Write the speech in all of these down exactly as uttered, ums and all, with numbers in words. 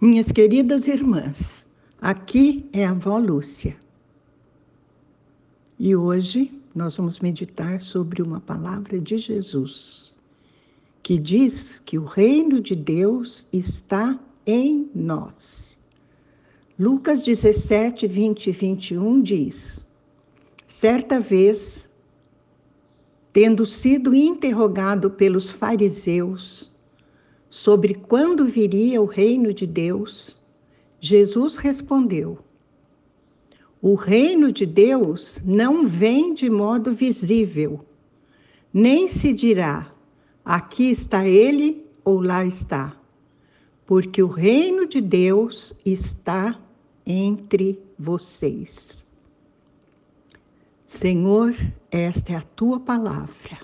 Minhas queridas irmãs, aqui é a Vó Lúcia. E hoje nós vamos meditar sobre uma palavra de Jesus, que diz que o reino de Deus está em nós. Lucas dezessete, vinte e vinte e um diz: certa vez, tendo sido interrogado pelos fariseus sobre quando viria o reino de Deus, Jesus respondeu: o reino de Deus não vem de modo visível, nem se dirá, aqui está ele ou lá está, porque o reino de Deus está entre vocês. Senhor, esta é a tua palavra.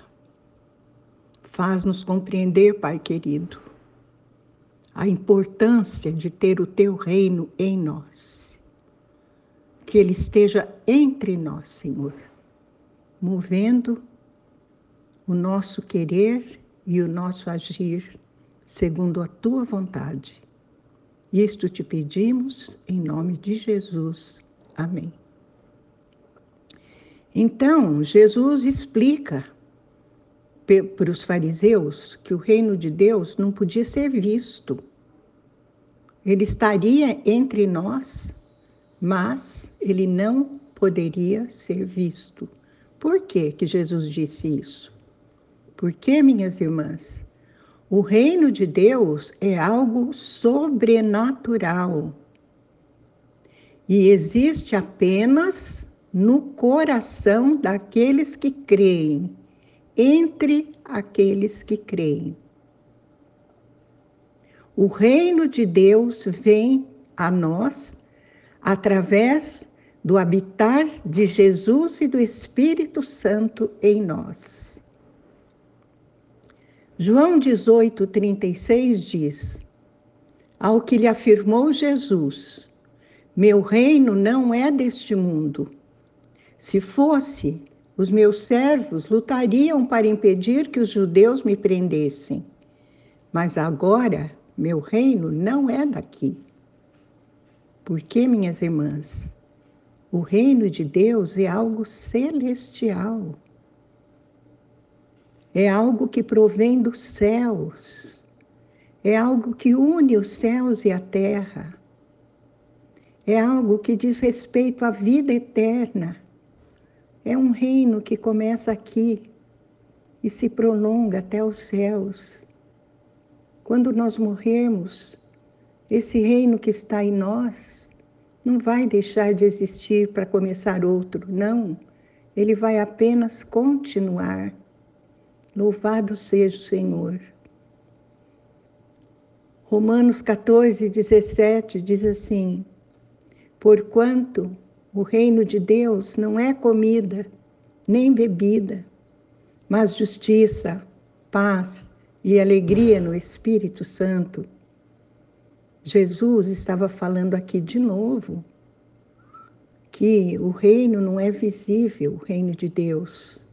Faz-nos compreender, Pai querido, a importância de ter o teu reino em nós. Que ele esteja entre nós, Senhor, movendo o nosso querer e o nosso agir segundo a tua vontade. Isto te pedimos em nome de Jesus. Amém. Então, Jesus explica para os fariseus que o reino de Deus não podia ser visto. Ele estaria entre nós, mas ele não poderia ser visto. Por que que Jesus disse isso? Porque, minhas irmãs, o reino de Deus é algo sobrenatural e existe apenas no coração daqueles que creem, entre aqueles que creem. O reino de Deus vem a nós através do habitar de Jesus e do Espírito Santo em nós. João dezoito, trinta e seis diz: ao que lhe afirmou Jesus, meu reino não é deste mundo. Se fosse, os meus servos lutariam para impedir que os judeus me prendessem. Mas agora, meu reino não é daqui. Porque, minhas irmãs, o reino de Deus é algo celestial. É algo que provém dos céus. É algo que une os céus e a terra. É algo que diz respeito à vida eterna. É um reino que começa aqui e se prolonga até os céus. Quando nós morrermos, esse reino que está em nós não vai deixar de existir para começar outro, não. Ele vai apenas continuar. Louvado seja o Senhor. Romanos quatorze, dezessete diz assim: porquanto o reino de Deus não é comida, nem bebida, mas justiça, paz e alegria no Espírito Santo. Jesus estava falando aqui de novo que o reino não é visível, o reino de Deus,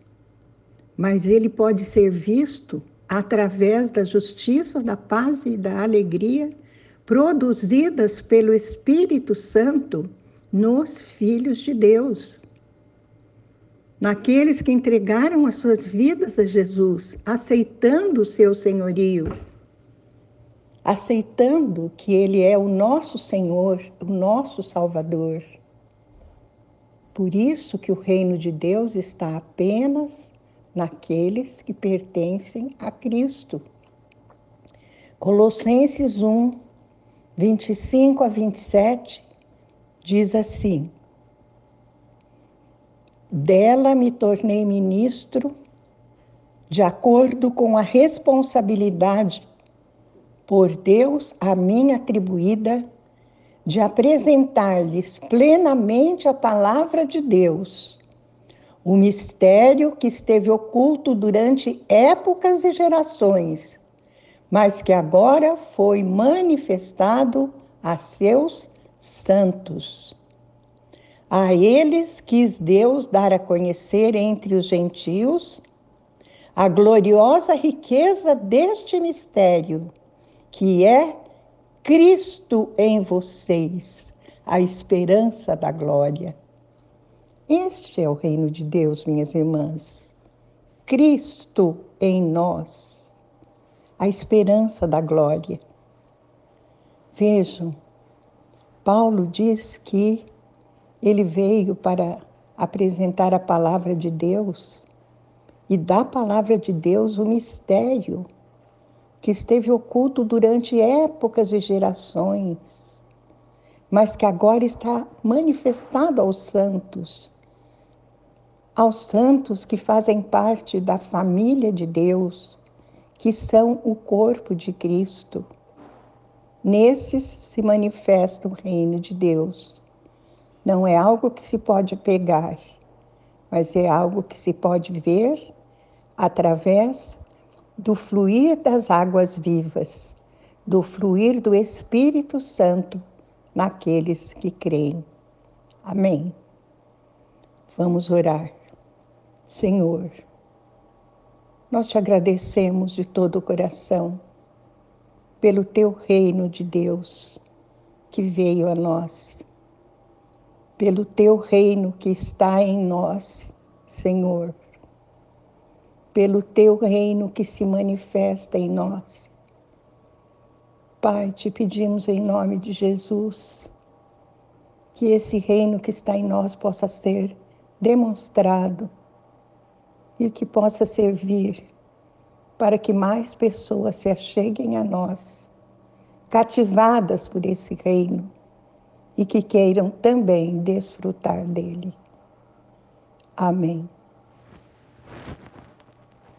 mas ele pode ser visto através da justiça, da paz e da alegria produzidas pelo Espírito Santo nos filhos de Deus, naqueles que entregaram as suas vidas a Jesus, aceitando o seu senhorio, aceitando que ele é o nosso Senhor, o nosso Salvador. Por isso que o reino de Deus está apenas naqueles que pertencem a Cristo. Colossenses um, vinte e cinco a vinte e sete diz assim: dela me tornei ministro de acordo com a responsabilidade por Deus a mim atribuída de apresentar-lhes plenamente a palavra de Deus, o mistério que esteve oculto durante épocas e gerações, mas que agora foi manifestado a seus santos. A eles quis Deus dar a conhecer entre os gentios a gloriosa riqueza deste mistério, que é Cristo em vocês, a esperança da glória. Este é o reino de Deus, minhas irmãs. Cristo em nós, a esperança da glória. Vejam, Paulo diz que ele veio para apresentar a palavra de Deus e da palavra de Deus o mistério que esteve oculto durante épocas e gerações, mas que agora está manifestado aos santos, aos santos que fazem parte da família de Deus, que são o corpo de Cristo. Nesses se manifesta o reino de Deus. Não é algo que se pode pegar, mas é algo que se pode ver através do fluir das águas vivas, do fluir do Espírito Santo naqueles que creem. Amém. Vamos orar. Senhor, nós te agradecemos de todo o coração pelo teu reino de Deus que veio a nós, pelo teu reino que está em nós, Senhor, pelo teu reino que se manifesta em nós. Pai, te pedimos em nome de Jesus que esse reino que está em nós possa ser demonstrado e que possa servir para que mais pessoas se acheguem a nós, cativadas por esse reino e que queiram também desfrutar dele. Amém.